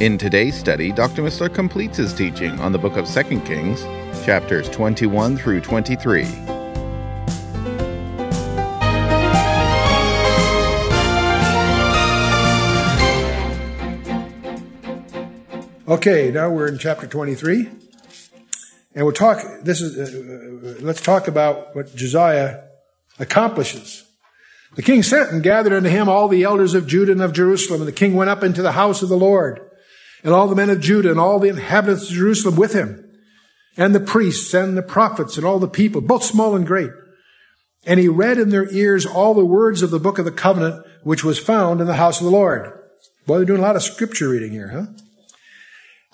In today's study, Dr. Missler completes his teaching on the book of 2 Kings, chapters 21 through 23. Okay, now we're in chapter 23, and we'll talk. Let's talk about what Josiah accomplishes. The king sent and gathered unto him all the elders of Judah and of Jerusalem, and the king went up into the house of the Lord, and all the men of Judah and all the inhabitants of Jerusalem with him, and the priests and the prophets and all the people, both small and great. And he read in their ears all the words of the book of the covenant, which was found in the house of the Lord. Boy, they're doing a lot of scripture reading here, huh?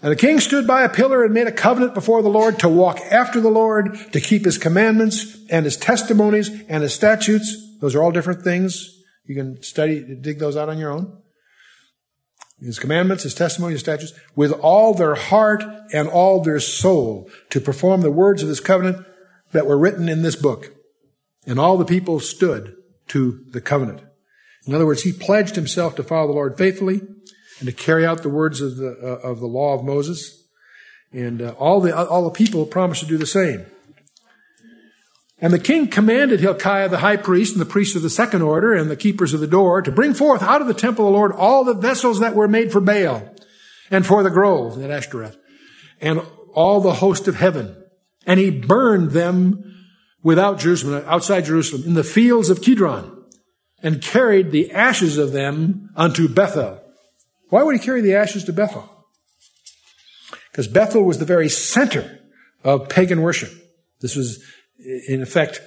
And the king stood by a pillar and made a covenant before the Lord to walk after the Lord, to keep his commandments and his testimonies and his statutes. Those are all different things. You can study, dig those out on your own. His commandments, his testimonies, his statutes, with all their heart and all their soul, to perform the words of this covenant that were written in this book. And all the people stood to the covenant. In other words, he pledged himself to follow the Lord faithfully, and to carry out the words of the law of Moses, and all the people promised to do the same. And the king commanded Hilkiah the high priest and the priests of the second order and the keepers of the door to bring forth out of the temple of the Lord all the vessels that were made for Baal and for the grove at Ashtoreth and all the host of heaven, and he burned them without Jerusalem, outside Jerusalem, in the fields of Kidron, and carried the ashes of them unto Bethel. Why would he carry the ashes to Bethel? Because Bethel was the very center of pagan worship. This was, in effect,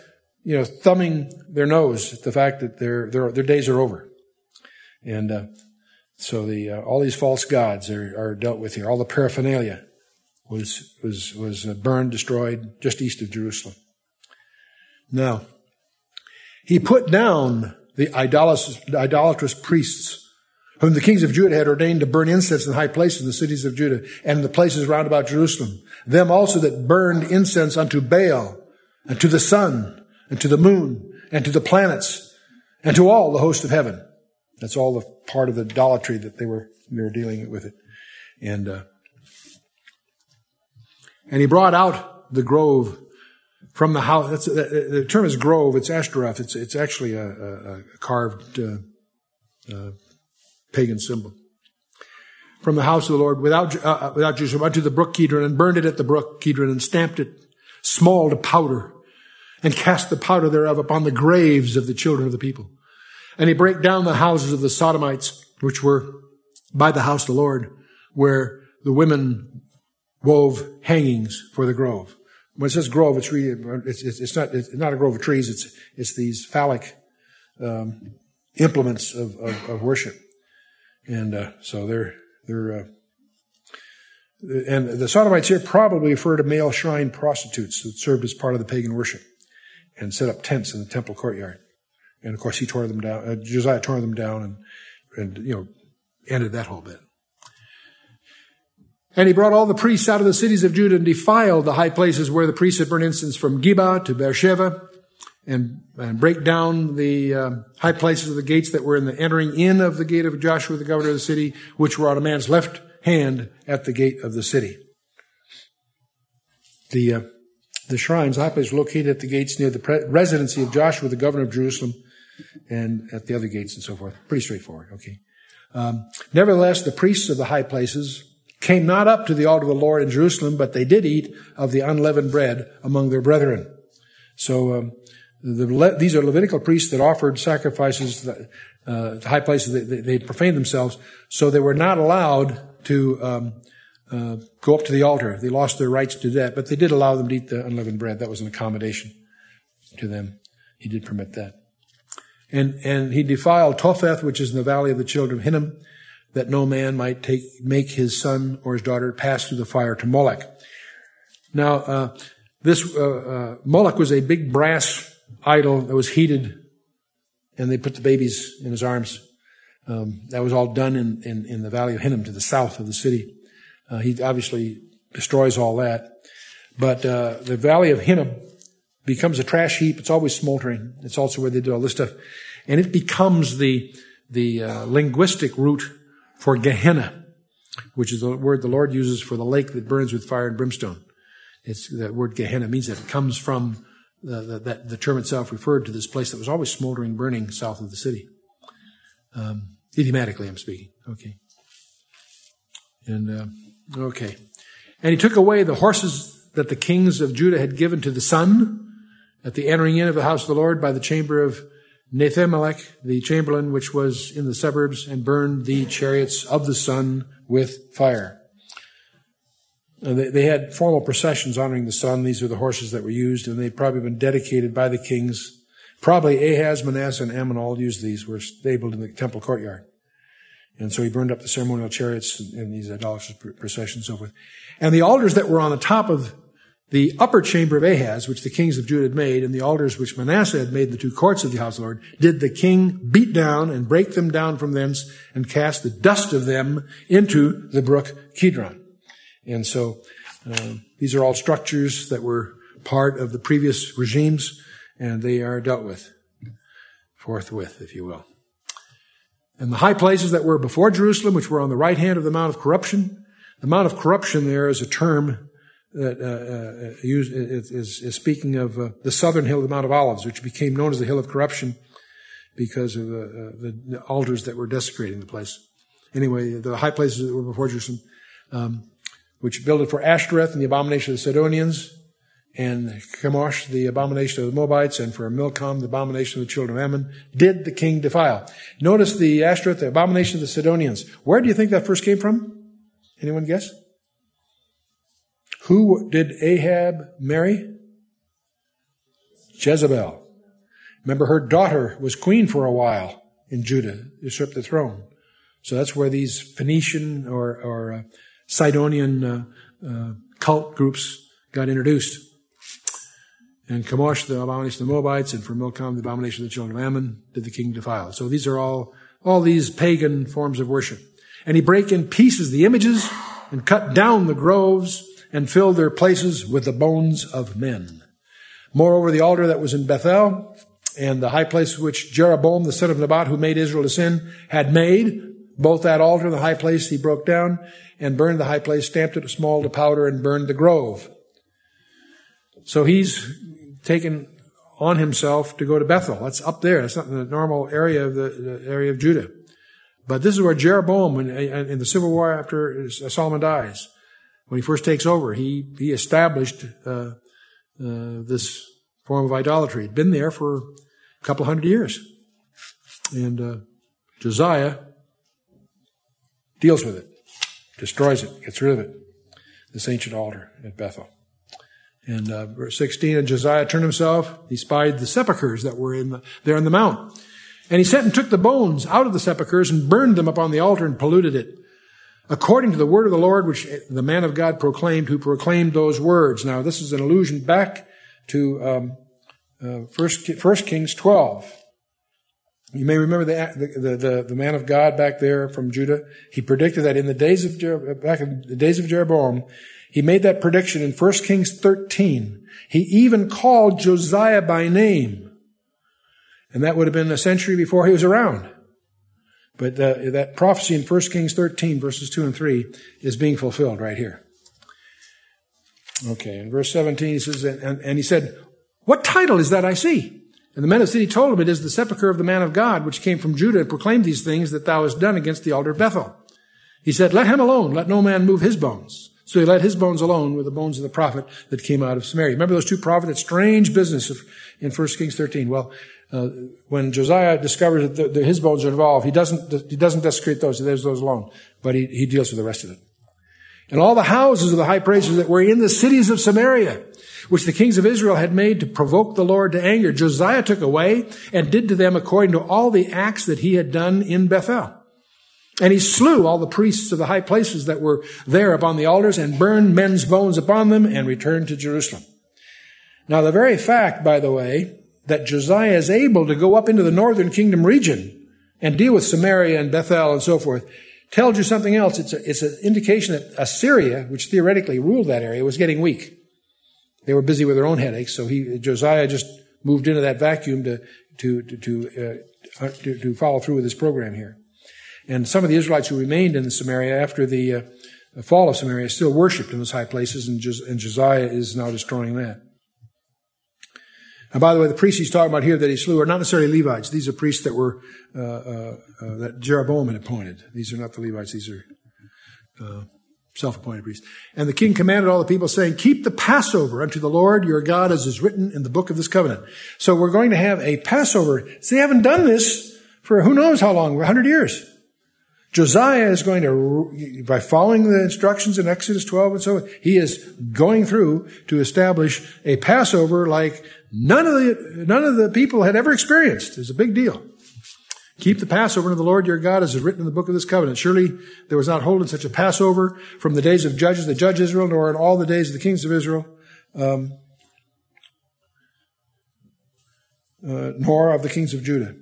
thumbing their nose at the fact that their days are over, and so all these false gods are dealt with here. All the paraphernalia was burned, destroyed, just east of Jerusalem. Now, he put down the idolatrous priests, whom the kings of Judah had ordained to burn incense in the high places in the cities of Judah and in the places round about Jerusalem, them also that burned incense unto Baal, and to the sun, and to the moon, and to the planets, and to all the host of heaven. That's all the part of the idolatry that they were dealing with it. And he brought out the grove from the house. The term is grove. It's Ashtoreth. It's actually a carved pagan symbol. From the house of the Lord, without Jerusalem, unto the brook Kidron, and burned it at the brook Kidron, and stamped it small to powder, and cast the powder thereof upon the graves of the children of the people. And he brake down the houses of the Sodomites, which were by the house of the Lord, where the women wove hangings for the grove. When it says grove, it's really, it's not a grove of trees. It's these phallic implements of worship. And so the Sodomites here probably refer to male shrine prostitutes that served as part of the pagan worship and set up tents in the temple courtyard. And of course, he tore them down. Josiah tore them down and ended that whole bit. And he brought all the priests out of the cities of Judah and defiled the high places where the priests had burned incense, from Gibeah to Beersheba, and break down the high places of the gates that were in the entering in of the gate of Joshua, the governor of the city, which were on a man's left hand at the gate of the city. The shrines, high place, were located at the gates near the residency of Joshua, the governor of Jerusalem, and at the other gates and so forth. Pretty straightforward, okay. Nevertheless, the priests of the high places came not up to the altar of the Lord in Jerusalem, but they did eat of the unleavened bread among their brethren. So, these are Levitical priests that offered sacrifices to the high places. They profaned themselves, so they were not allowed to go up to the altar. They lost their rights to that, but they did allow them to eat the unleavened bread. That was an accommodation to them. He did permit that. And he defiled Topheth, which is in the valley of the children of Hinnom, that no man might make his son or his daughter pass through the fire to Moloch. Now, Moloch was a big brass idol that was heated, and they put the babies in his arms. That was all done in the Valley of Hinnom to the south of the city. He obviously destroys all that. But the Valley of Hinnom becomes a trash heap. It's always smoldering. It's also where they do all this stuff. And it becomes the linguistic root for Gehenna, which is the word the Lord uses for the lake that burns with fire and brimstone. It's that word Gehenna means that it comes from the term itself referred to this place that was always smoldering, burning south of the city. Idiomatically, I'm speaking. Okay. And okay. And he took away the horses that the kings of Judah had given to the sun at the entering in of the house of the Lord by the chamber of Nethanmelech, the chamberlain, which was in the suburbs, and burned the chariots of the sun with fire. They had formal processions honoring the sun. These are the horses that were used, and they'd probably been dedicated by the kings. Probably Ahaz, Manasseh, and Ammon all used these, were stabled in the temple courtyard. And so he burned up the ceremonial chariots and these idolatrous processions and so forth. And the altars that were on the top of the upper chamber of Ahaz, which the kings of Judah had made, and the altars which Manasseh had made, the two courts of the house of the Lord, did the king beat down and break them down from thence and cast the dust of them into the brook Kidron. And so these are all structures that were part of the previous regimes, and they are dealt with forthwith, if you will. And the high places that were before Jerusalem, which were on the right hand of the Mount of Corruption. The Mount of Corruption there is a term that is speaking of the southern hill of the Mount of Olives, which became known as the Hill of Corruption because of the altars that were desecrating the place. Anyway, the high places that were before Jerusalem, which builded for Ashtoreth and the abomination of the Sidonians, and Chemosh, the abomination of the Moabites, and for Milcom, the abomination of the children of Ammon, did the king defile. Notice the Ashtoreth, the abomination of the Sidonians. Where do you think that first came from? Anyone guess? Who did Ahab marry? Jezebel. Remember, her daughter was queen for a while in Judah, usurped the throne. So that's where these Phoenician or Sidonian cult groups got introduced. And Chemosh, the abomination of the Moabites, and for Milcom, the abomination of the children of Ammon, did the king defile. So these are all these pagan forms of worship. And he brake in pieces the images and cut down the groves and filled their places with the bones of men. Moreover, the altar that was in Bethel and the high place which Jeroboam, the son of Nebat, who made Israel to sin, had made, both that altar and the high place he broke down and burned the high place, stamped it small to powder, and burned the grove. So he's taken on himself to go to Bethel. That's up there. That's not in the normal area of the area of Judah. But this is where Jeroboam, in the civil war after Solomon dies, when he first takes over, he established this form of idolatry. It'd been there for a couple hundred years. And Josiah deals with it, destroys it, gets rid of it, this ancient altar at Bethel. And verse 16, and Josiah turned himself, he spied the sepulchres that were there on the mount. And he sent and took the bones out of the sepulchres and burned them upon the altar and polluted it, according to the word of the Lord, which the man of God proclaimed, who proclaimed those words. Now, this is an allusion back to 1 Kings 12. You may remember the man of God back there from Judah. He predicted that in the days of Jeroboam, he made that prediction in 1 Kings 13. He even called Josiah by name. And that would have been a century before he was around. But that prophecy in 1 Kings 13, verses 2 and 3, is being fulfilled right here. Okay, in verse 17, he says, and he said, "What title is that I see?" And the men of the city told him, "It is the sepulchre of the man of God, which came from Judah, and proclaimed these things that thou hast done against the altar of Bethel." He said, "Let him alone, let no man move his bones." So he let his bones alone with the bones of the prophet that came out of Samaria. Remember those two prophets? That strange business in 1 Kings 13. Well, when Josiah discovers that his bones are involved, he doesn't desecrate those. He leaves those alone. But he deals with the rest of it. And all the houses of the high places that were in the cities of Samaria, which the kings of Israel had made to provoke the Lord to anger, Josiah took away and did to them according to all the acts that he had done in Bethel. And he slew all the priests of the high places that were there upon the altars and burned men's bones upon them and returned to Jerusalem. Now, the very fact, by the way, that Josiah is able to go up into the northern kingdom region and deal with Samaria and Bethel and so forth tells you something else. It's an indication that Assyria, which theoretically ruled that area, was getting weak. They were busy with their own headaches, so Josiah just moved into that vacuum to follow through with his program here. And some of the Israelites who remained in Samaria after the fall of Samaria still worshipped in those high places, and Josiah is now destroying that. And by the way, the priests he's talking about here that he slew are not necessarily Levites. These are priests that were that Jeroboam had appointed. These are not the Levites. These are self-appointed priests. And the king commanded all the people, saying, "Keep the Passover unto the Lord your God, as is written in the book of this covenant." So we're going to have a Passover. See, they haven't done this for who knows how long, 100 years. Josiah is going to, by following the instructions in Exodus 12 and so on, he is going through to establish a Passover like none of the people had ever experienced. It's a big deal. Keep the Passover unto the Lord your God, as is written in the book of this covenant. Surely there was not holden such a Passover from the days of judges that judge Israel, nor in all the days of the kings of Israel, nor of the kings of Judah.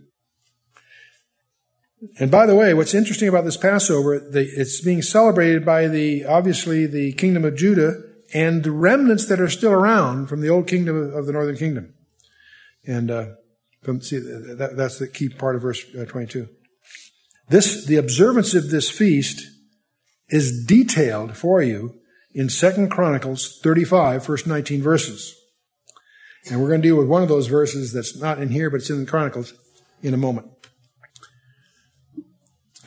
And by the way, what's interesting about this Passover, it's being celebrated by obviously the kingdom of Judah and the remnants that are still around from the old kingdom of the northern kingdom. And that's the key part of verse 22. The observance of this feast is detailed for you in 2 Chronicles 35, first 19 verses. And we're going to deal with one of those verses that's not in here, but it's in the Chronicles in a moment.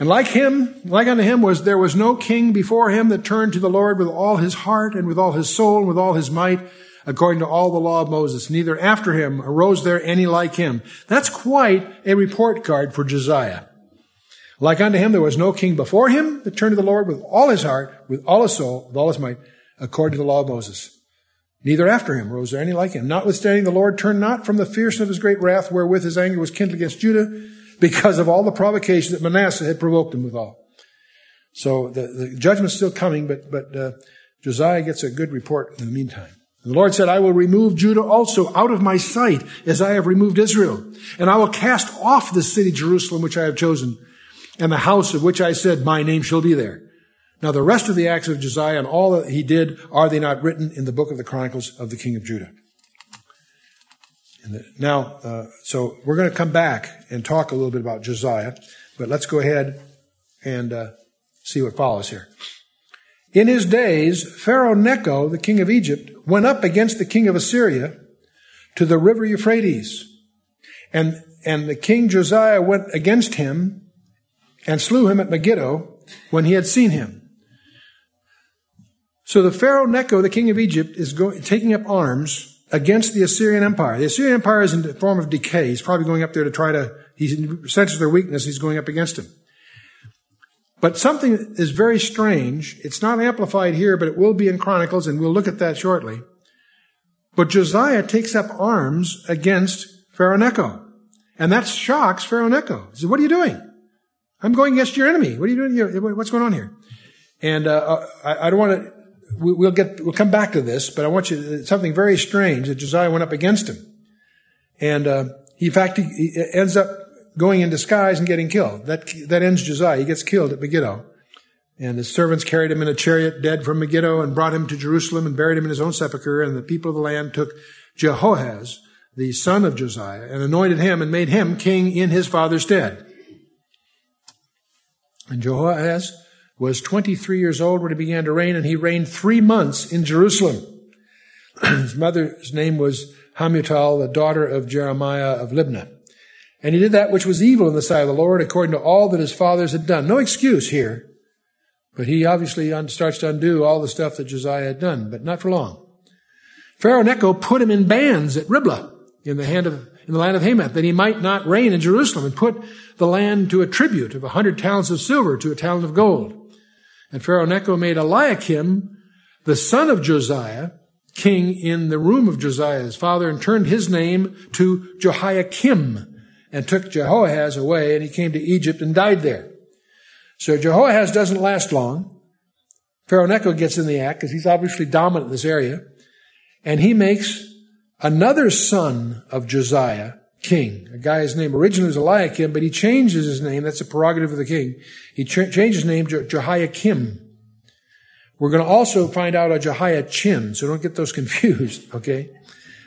And there was no king before him that turned to the Lord with all his heart and with all his soul and with all his might, according to all the law of Moses. Neither after him arose there any like him. That's quite a report card for Josiah. Like unto him, there was no king before him that turned to the Lord with all his heart, with all his soul, with all his might, according to the law of Moses. Neither after him arose there any like him. Notwithstanding, the Lord turned not from the fierceness of his great wrath, wherewith his anger was kindled against Judah, because of all the provocation that Manasseh had provoked him withal. So the judgment's still coming, but Josiah gets a good report in the meantime. And the Lord said, "I will remove Judah also out of my sight, as I have removed Israel. And I will cast off the city Jerusalem, which I have chosen, and the house of which I said, my name shall be there." Now the rest of the acts of Josiah and all that he did, are they not written in the book of the Chronicles of the king of Judah? Now, so we're going to come back and talk a little bit about Josiah, but let's go ahead and see what follows here. In his days, Pharaoh Necho, the king of Egypt, went up against the king of Assyria to the river Euphrates. And the king Josiah went against him and slew him at Megiddo when he had seen him. So the Pharaoh Necho, the king of Egypt, is taking up arms against the Assyrian Empire. The Assyrian Empire is in the form of decay. He's probably going up there to he senses their weakness, he's going up against them. But something is very strange. It's not amplified here, but it will be in Chronicles, and we'll look at that shortly. But Josiah takes up arms against Pharaoh Necho. And that shocks Pharaoh Necho. He says, "What are you doing? I'm going against your enemy. What are you doing here? What's going on here?" And I don't want to... We'll come back to this, but I want you, something very strange that Josiah went up against him. And, he ends up going in disguise and getting killed. That ends Josiah. He gets killed at Megiddo. And his servants carried him in a chariot dead from Megiddo and brought him to Jerusalem and buried him in his own sepulcher. And the people of the land took Jehoahaz, the son of Josiah, and anointed him and made him king in his father's stead. And Jehoahaz was 23 years old when he began to reign, and he reigned 3 months in Jerusalem. His mother's name was Hamutal, the daughter of Jeremiah of Libnah. And he did that which was evil in the sight of the Lord, according to all that his fathers had done. No excuse here, but he obviously starts to undo all the stuff that Josiah had done, but not for long. Pharaoh Necho put him in bands at Riblah in the land of Hamath, that he might not reign in Jerusalem, and put the land to a tribute of 100 talents of silver to a talent of gold. And Pharaoh Necho made Eliakim, the son of Josiah, king in the room of Josiah his father, and turned his name to Jehoiakim, and took Jehoahaz away, and he came to Egypt and died there. So Jehoahaz doesn't last long. Pharaoh Necho gets in the act because he's obviously dominant in this area. And he makes another son of Josiah king. A guy, his name originally was Eliakim, but he changes his name. That's a prerogative of the king. He changes his name to Jehoiakim. We're going to also find out a Jehoiachin, so don't get those confused, okay?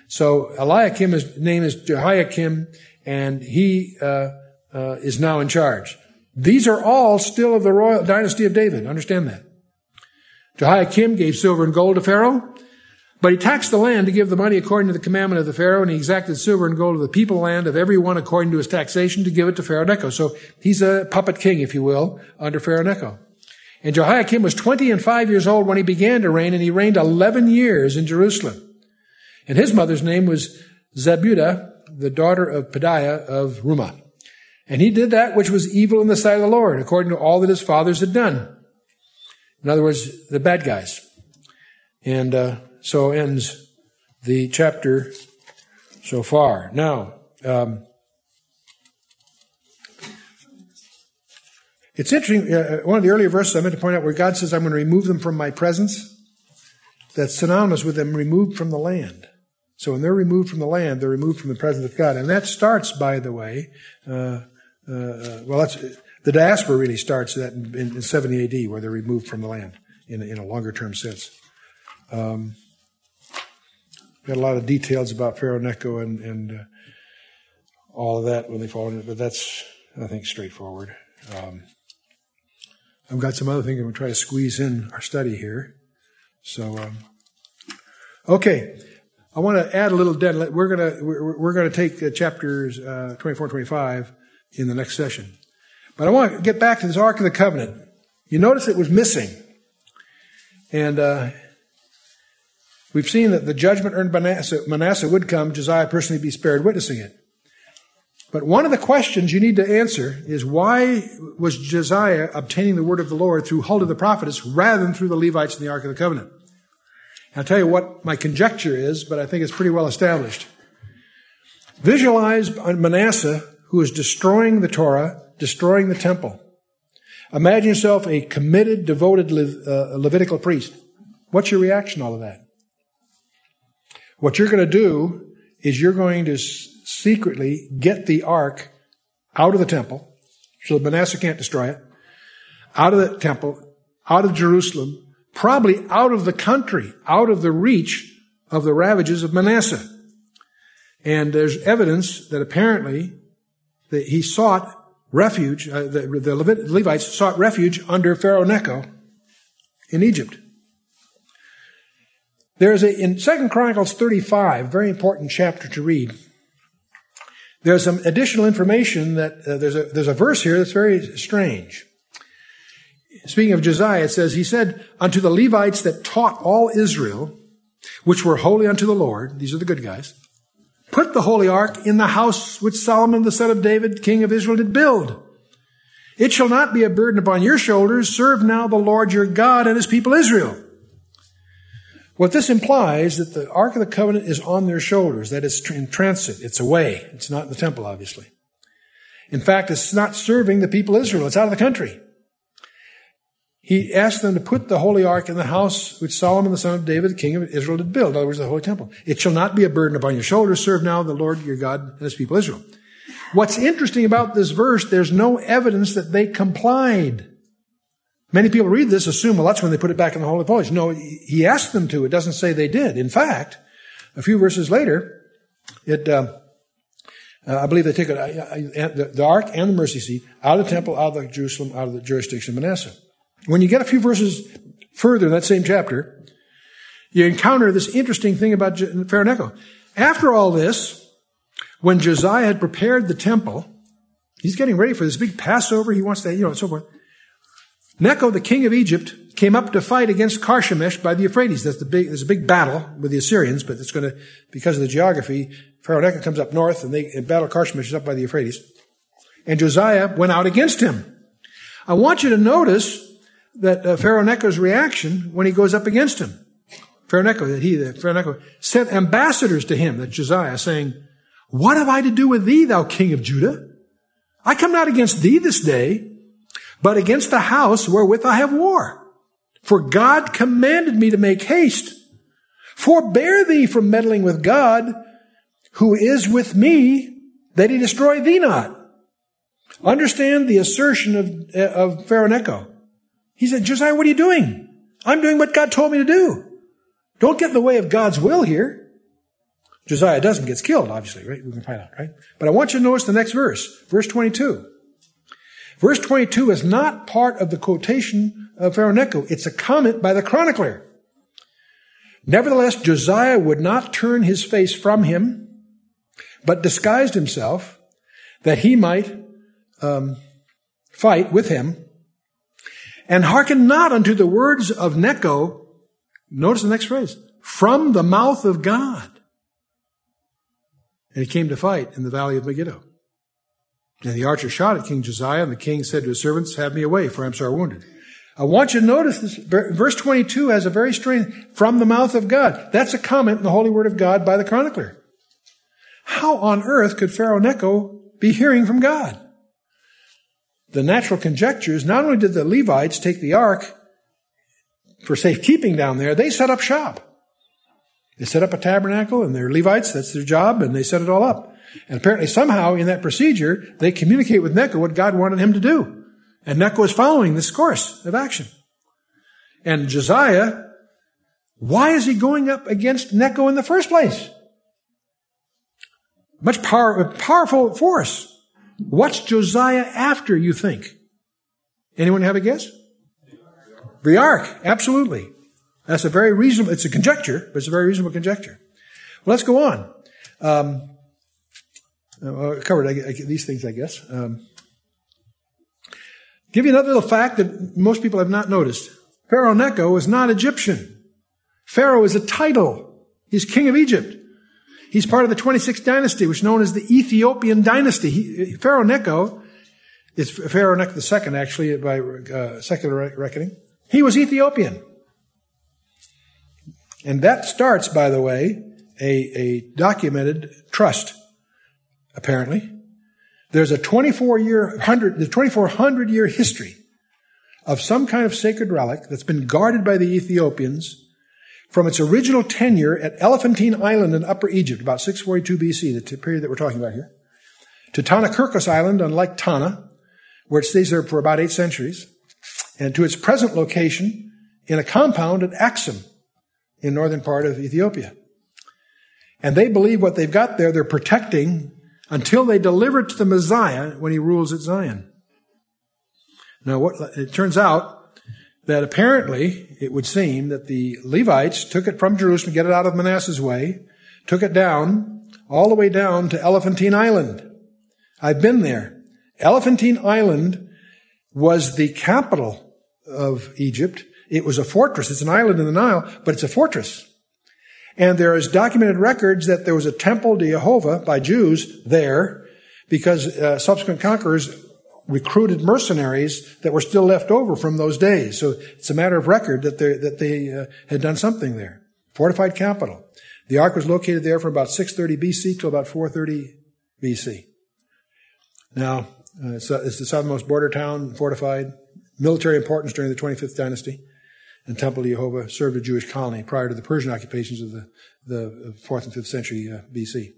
So Eliakim's name is Jehoiakim, and he is now in charge. These are all still of the royal dynasty of David. Understand that. Jehoiakim gave silver and gold to Pharaoh, but he taxed the land to give the money according to the commandment of the Pharaoh, and he exacted silver and gold of the people land of every one according to his taxation to give it to Pharaoh Necho. So he's a puppet king, if you will, under Pharaoh Necho. And Jehoiakim was 25 years old when he began to reign, and he reigned 11 years in Jerusalem. And his mother's name was Zebudah, the daughter of Padiah of Rumah. And he did that which was evil in the sight of the Lord, according to all that his fathers had done. In other words, the bad guys. And so ends the chapter so far. Now, it's interesting, one of the earlier verses I meant to point out where God says, I'm going to remove them from my presence. That's synonymous with them removed from the land. So when they're removed from the land, they're removed from the presence of God. And that starts, by the way, the diaspora really starts that in 70 A.D. where they're removed from the land in a longer-term sense. Got a lot of details about Pharaoh Necho and all of that when they fall into it, but that's, I think, straightforward. I've got some other things I'm going to try to squeeze in our study here. So, okay, I want to add a little dead. We're going to take chapters 24 and 25 in the next session. But I want to get back to this Ark of the Covenant. You notice it was missing, and we've seen that the judgment earned by Manasseh would come. Josiah personally be spared witnessing it. But one of the questions you need to answer is why was Josiah obtaining the word of the Lord through Huldah the prophetess rather than through the Levites in the Ark of the Covenant? And I'll tell you what my conjecture is, but I think it's pretty well established. Visualize Manasseh, who is destroying the Torah, destroying the temple. Imagine yourself a committed, devoted Levitical priest. What's your reaction to all of that? What you're going to do is you're going to secretly get the ark out of the temple, so that Manasseh can't destroy it, out of the temple, out of Jerusalem, probably out of the country, out of the reach of the ravages of Manasseh. And there's evidence that apparently that he sought refuge, the Levites sought refuge under Pharaoh Necho in Egypt. In 2 Chronicles 35, very important chapter to read, there's some additional information that there's a verse here that's very strange. Speaking of Josiah, it says, he said, unto the Levites that taught all Israel, which were holy unto the Lord, these are the good guys, put the holy ark in the house which Solomon the son of David, king of Israel, did build. It shall not be a burden upon your shoulders. Serve now the Lord your God and his people Israel. What this implies that the Ark of the Covenant is on their shoulders, that it's in transit, it's away. It's not in the temple, obviously. In fact, it's not serving the people of Israel. It's out of the country. He asked them to put the holy ark in the house which Solomon the son of David, the king of Israel, did build. In other words, the holy temple. It shall not be a burden upon your shoulders. Serve now the Lord your God and his people Israel. What's interesting about this verse, there's no evidence that they complied. Many people read this, assume, well, that's when they put it back in the holy place. No, he asked them to. It doesn't say they did. In fact, a few verses later, I believe they took it, the ark and the mercy seat out of the temple, out of Jerusalem, out of the jurisdiction of Manasseh. When you get a few verses further in that same chapter, you encounter this interesting thing about Pharaoh Necho. After all this, when Josiah had prepared the temple, he's getting ready for this big Passover. He wants to, and so forth. Necho, the king of Egypt, came up to fight against Carchemish by the Euphrates. There's a big battle with the Assyrians, but it's going to, because of the geography, Pharaoh Necho comes up north and they battle Carchemish up by the Euphrates. And Josiah went out against him. I want you to notice that Pharaoh Necho's reaction when he goes up against him. Pharaoh Necho sent ambassadors to him, that Josiah, saying, "What have I to do with thee, thou king of Judah? I come not against thee this day, But against the house wherewith I have war. For God commanded me to make haste. Forbear thee from meddling with God, who is with me, that he destroy thee not. Understand the assertion of Pharaoh Necho. He said, Josiah, what are you doing? I'm doing what God told me to do. Don't get in the way of God's will here. Josiah doesn't, gets killed, obviously, right? We can find out, right? But I want you to notice the next verse, verse 22. Verse 22 is not part of the quotation of Pharaoh Necho. It's a comment by the chronicler. Nevertheless, Josiah would not turn his face from him, but disguised himself that he might fight with him, and hearken not unto the words of Necho. Notice the next phrase, from the mouth of God. And he came to fight in the valley of Megiddo. And the archer shot at King Josiah, and the king said to his servants, have me away, for I am sore wounded. I want you to notice this. Verse 22 has a very strange, from the mouth of God. That's a comment in the Holy Word of God by the chronicler. How on earth could Pharaoh Necho be hearing from God? The natural conjecture is not only did the Levites take the ark for safekeeping down there, they set up shop. They set up a tabernacle, and they're Levites, that's their job, and they set it all up. And apparently somehow in that procedure, they communicate with Necho what God wanted him to do. And Necho is following this course of action. And Josiah, why is he going up against Necho in the first place? Much powerful force. What's Josiah after, you think? Anyone have a guess? The ark, absolutely. That's a very reasonable, it's a conjecture, but it's a very reasonable conjecture. Well, let's go on. I covered these things, I guess. Give you another little fact that most people have not noticed. Pharaoh Necho is not Egyptian. Pharaoh is a title. He's king of Egypt. He's part of the 26th dynasty, which is known as the Ethiopian dynasty. Pharaoh Necho is Pharaoh Necho II, actually, by secular reckoning. He was Ethiopian. And that starts, by the way, a documented trust, apparently. There's a 2,400-year history of some kind of sacred relic that's been guarded by the Ethiopians from its original tenure at Elephantine Island in Upper Egypt, about 642 BC, the period that we're talking about here, to Tana Kirkos Island on Lake Tana, where it stays there for about 8 centuries, and to its present location in a compound at Aksum, in northern part of Ethiopia. And they believe what they've got there, they're protecting until they deliver it to the Messiah when he rules at Zion. Now, it turns out that apparently it would seem that the Levites took it from Jerusalem, get it out of Manasseh's way, took it down, all the way down to Elephantine Island. I've been there. Elephantine Island was the capital of Egypt. It was a fortress. It's an island in the Nile, but it's a fortress. And there is documented records that there was a temple to Jehovah by Jews there because subsequent conquerors recruited mercenaries that were still left over from those days. So it's a matter of record that they had done something there. Fortified capital. The ark was located there from about 630 BC till about 430 BC. Now, it's the southernmost border town, fortified, military importance during the 25th dynasty. And Temple to Jehovah served a Jewish colony prior to the Persian occupations of the 4th and 5th century B.C.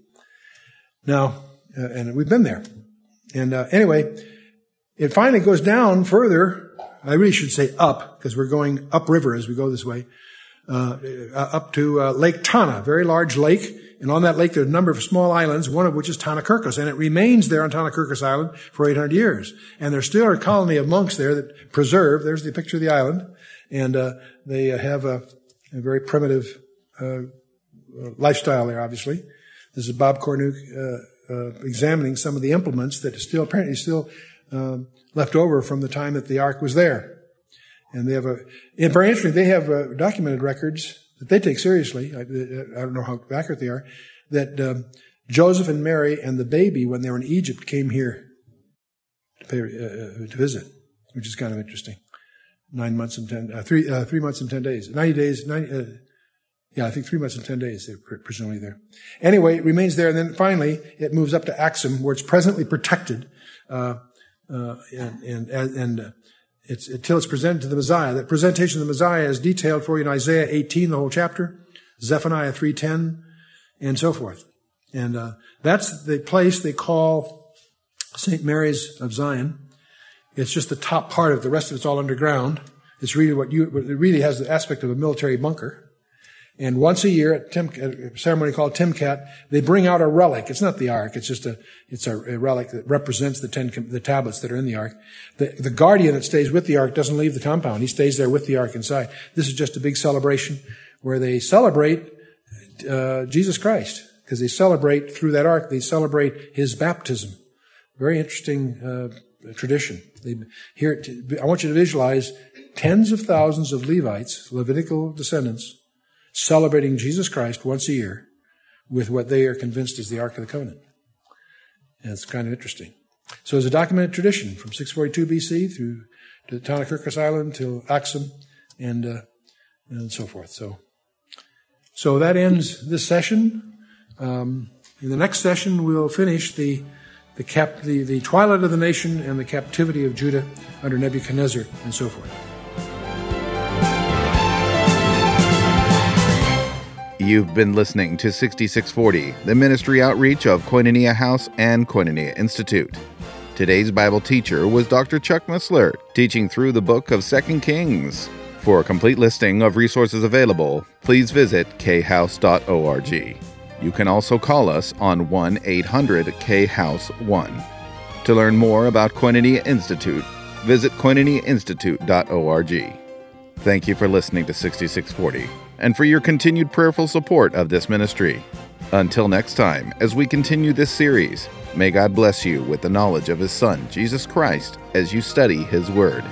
Now, and we've been there. And anyway, it finally goes down further. I really should say up, because we're going upriver as we go this way, up to Lake Tana, a very large lake. And on that lake, there are a number of small islands, one of which is Tana Kirkos. And it remains there on Tana Kirkos Island for 800 years. And there's still a colony of monks there that preserve. There's the picture of the island. And they have a very primitive lifestyle there, obviously. This is Bob Cornuke examining some of the implements that are still left over from the time that the ark was there. And they have very interesting, they have documented records that they take seriously. I don't know how accurate they are. That Joseph and Mary and the baby, when they were in Egypt, came here to visit, which is kind of interesting. 3 months and 10 days, they're presumably there. Anyway, it remains there, and then finally it moves up to Aksum, where it's presently protected, It's until it's presented to the Messiah. That presentation of the Messiah is detailed for you in Isaiah 18, the whole chapter, Zephaniah 3:10, and so forth. And that's the place they call Saint Mary's of Zion. It's just the top part of it. The rest of it's all underground. It's really it really has the aspect of a military bunker. And once a year at a ceremony called Timkat, they bring out a relic. It's not the Ark. It's just a relic that represents the tablets that are in the Ark. The guardian that stays with the Ark doesn't leave the compound. He stays there with the Ark inside. This is just a big celebration where they celebrate, Jesus Christ. Because they celebrate through that Ark, they celebrate his baptism. Very interesting, tradition. I want you to visualize tens of thousands of Levites, Levitical descendants, celebrating Jesus Christ once a year with what they are convinced is the Ark of the Covenant. And it's kind of interesting. So there's a documented tradition from 642 BC through to Tana Kirkos Island till Aksum and so forth. So that ends this session. In the next session, we'll finish the twilight of the nation and the captivity of Judah under Nebuchadnezzar and so forth. You've been listening to 6640, the ministry outreach of Koinonia House and Koinonia Institute. Today's Bible teacher was Dr. Chuck Missler, teaching through the book of 2 Kings. For a complete listing of resources available, please visit khouse.org. You can also call us on 1-800-K-HOUSE-1. To learn more about Koinonia Institute, visit koinoniainstitute.org. Thank you for listening to 6640 and for your continued prayerful support of this ministry. Until next time, as we continue this series, may God bless you with the knowledge of His Son, Jesus Christ, as you study His Word.